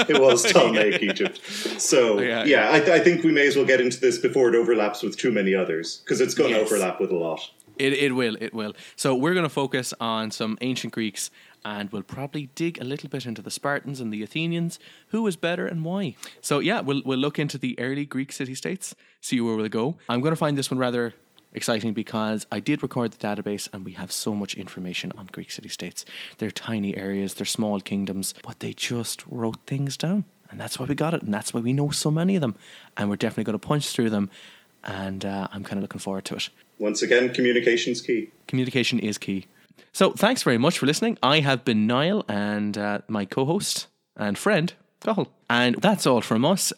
It was Ptolemaic Egypt. So, yeah, yeah, yeah. I, th- I think we may as well get into this before it overlaps with too many others, because it's going to yes. overlap with a lot. It, it will, it will. So we're going to focus on some ancient Greeks, and we'll probably dig a little bit into the Spartans and the Athenians, who was better and why. So yeah, we'll we'll look into the early Greek city-states, see where we'll go. I'm going to find this one rather exciting, because I did record the database, and we have so much information on Greek city-states. They're tiny areas, they're small kingdoms, but they just wrote things down. And that's why we got it, and that's why we know so many of them. And we're definitely going to punch through them, and uh, I'm kind of looking forward to it. Once again, communication's key. Communication is key. So thanks very much for listening. I have been Niall, and uh, my co-host and friend, Cathal. And that's all from us.